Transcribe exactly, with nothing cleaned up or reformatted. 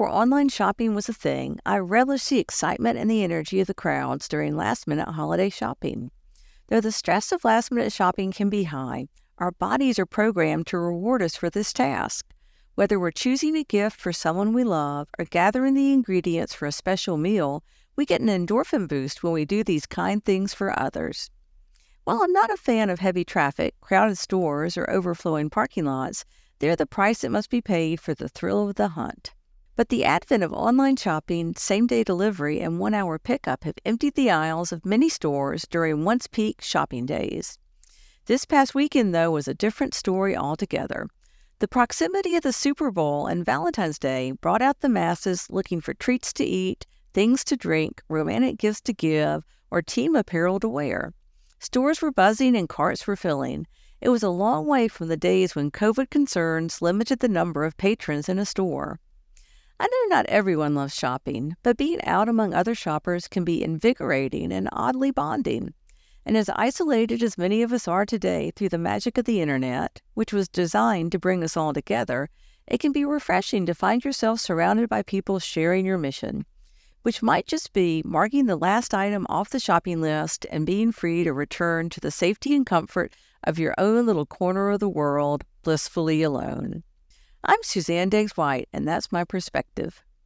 before online shopping was a thing, I relished the excitement and the energy of the crowds during last-minute holiday shopping. Though the stress of last-minute shopping can be high, our bodies are programmed to reward us for this task. Whether we're choosing a gift for someone we love or gathering the ingredients for a special meal, we get an endorphin boost when we do these kind things for others. While I'm not a fan of heavy traffic, crowded stores, or overflowing parking lots, they're the price that must be paid for the thrill of the hunt. But the advent of online shopping, same-day delivery, and one-hour pickup have emptied the aisles of many stores during once peak shopping days. This past weekend, though, was a different story altogether. The proximity of the Super Bowl and Valentine's Day brought out the masses looking for treats to eat, things to drink, romantic gifts to give, or team apparel to wear. Stores were buzzing and carts were filling. It was a long way from the days when COVID concerns limited the number of patrons in a store. I know not everyone loves shopping, but being out among other shoppers can be invigorating and oddly bonding. And as isolated as many of us are today through the magic of the internet, which was designed to bring us all together, it can be refreshing to find yourself surrounded by people sharing your mission, which might just be marking the last item off the shopping list and being free to return to the safety and comfort of your own little corner of the world, blissfully alone. I'm Suzanne Degges-White, and that's my perspective.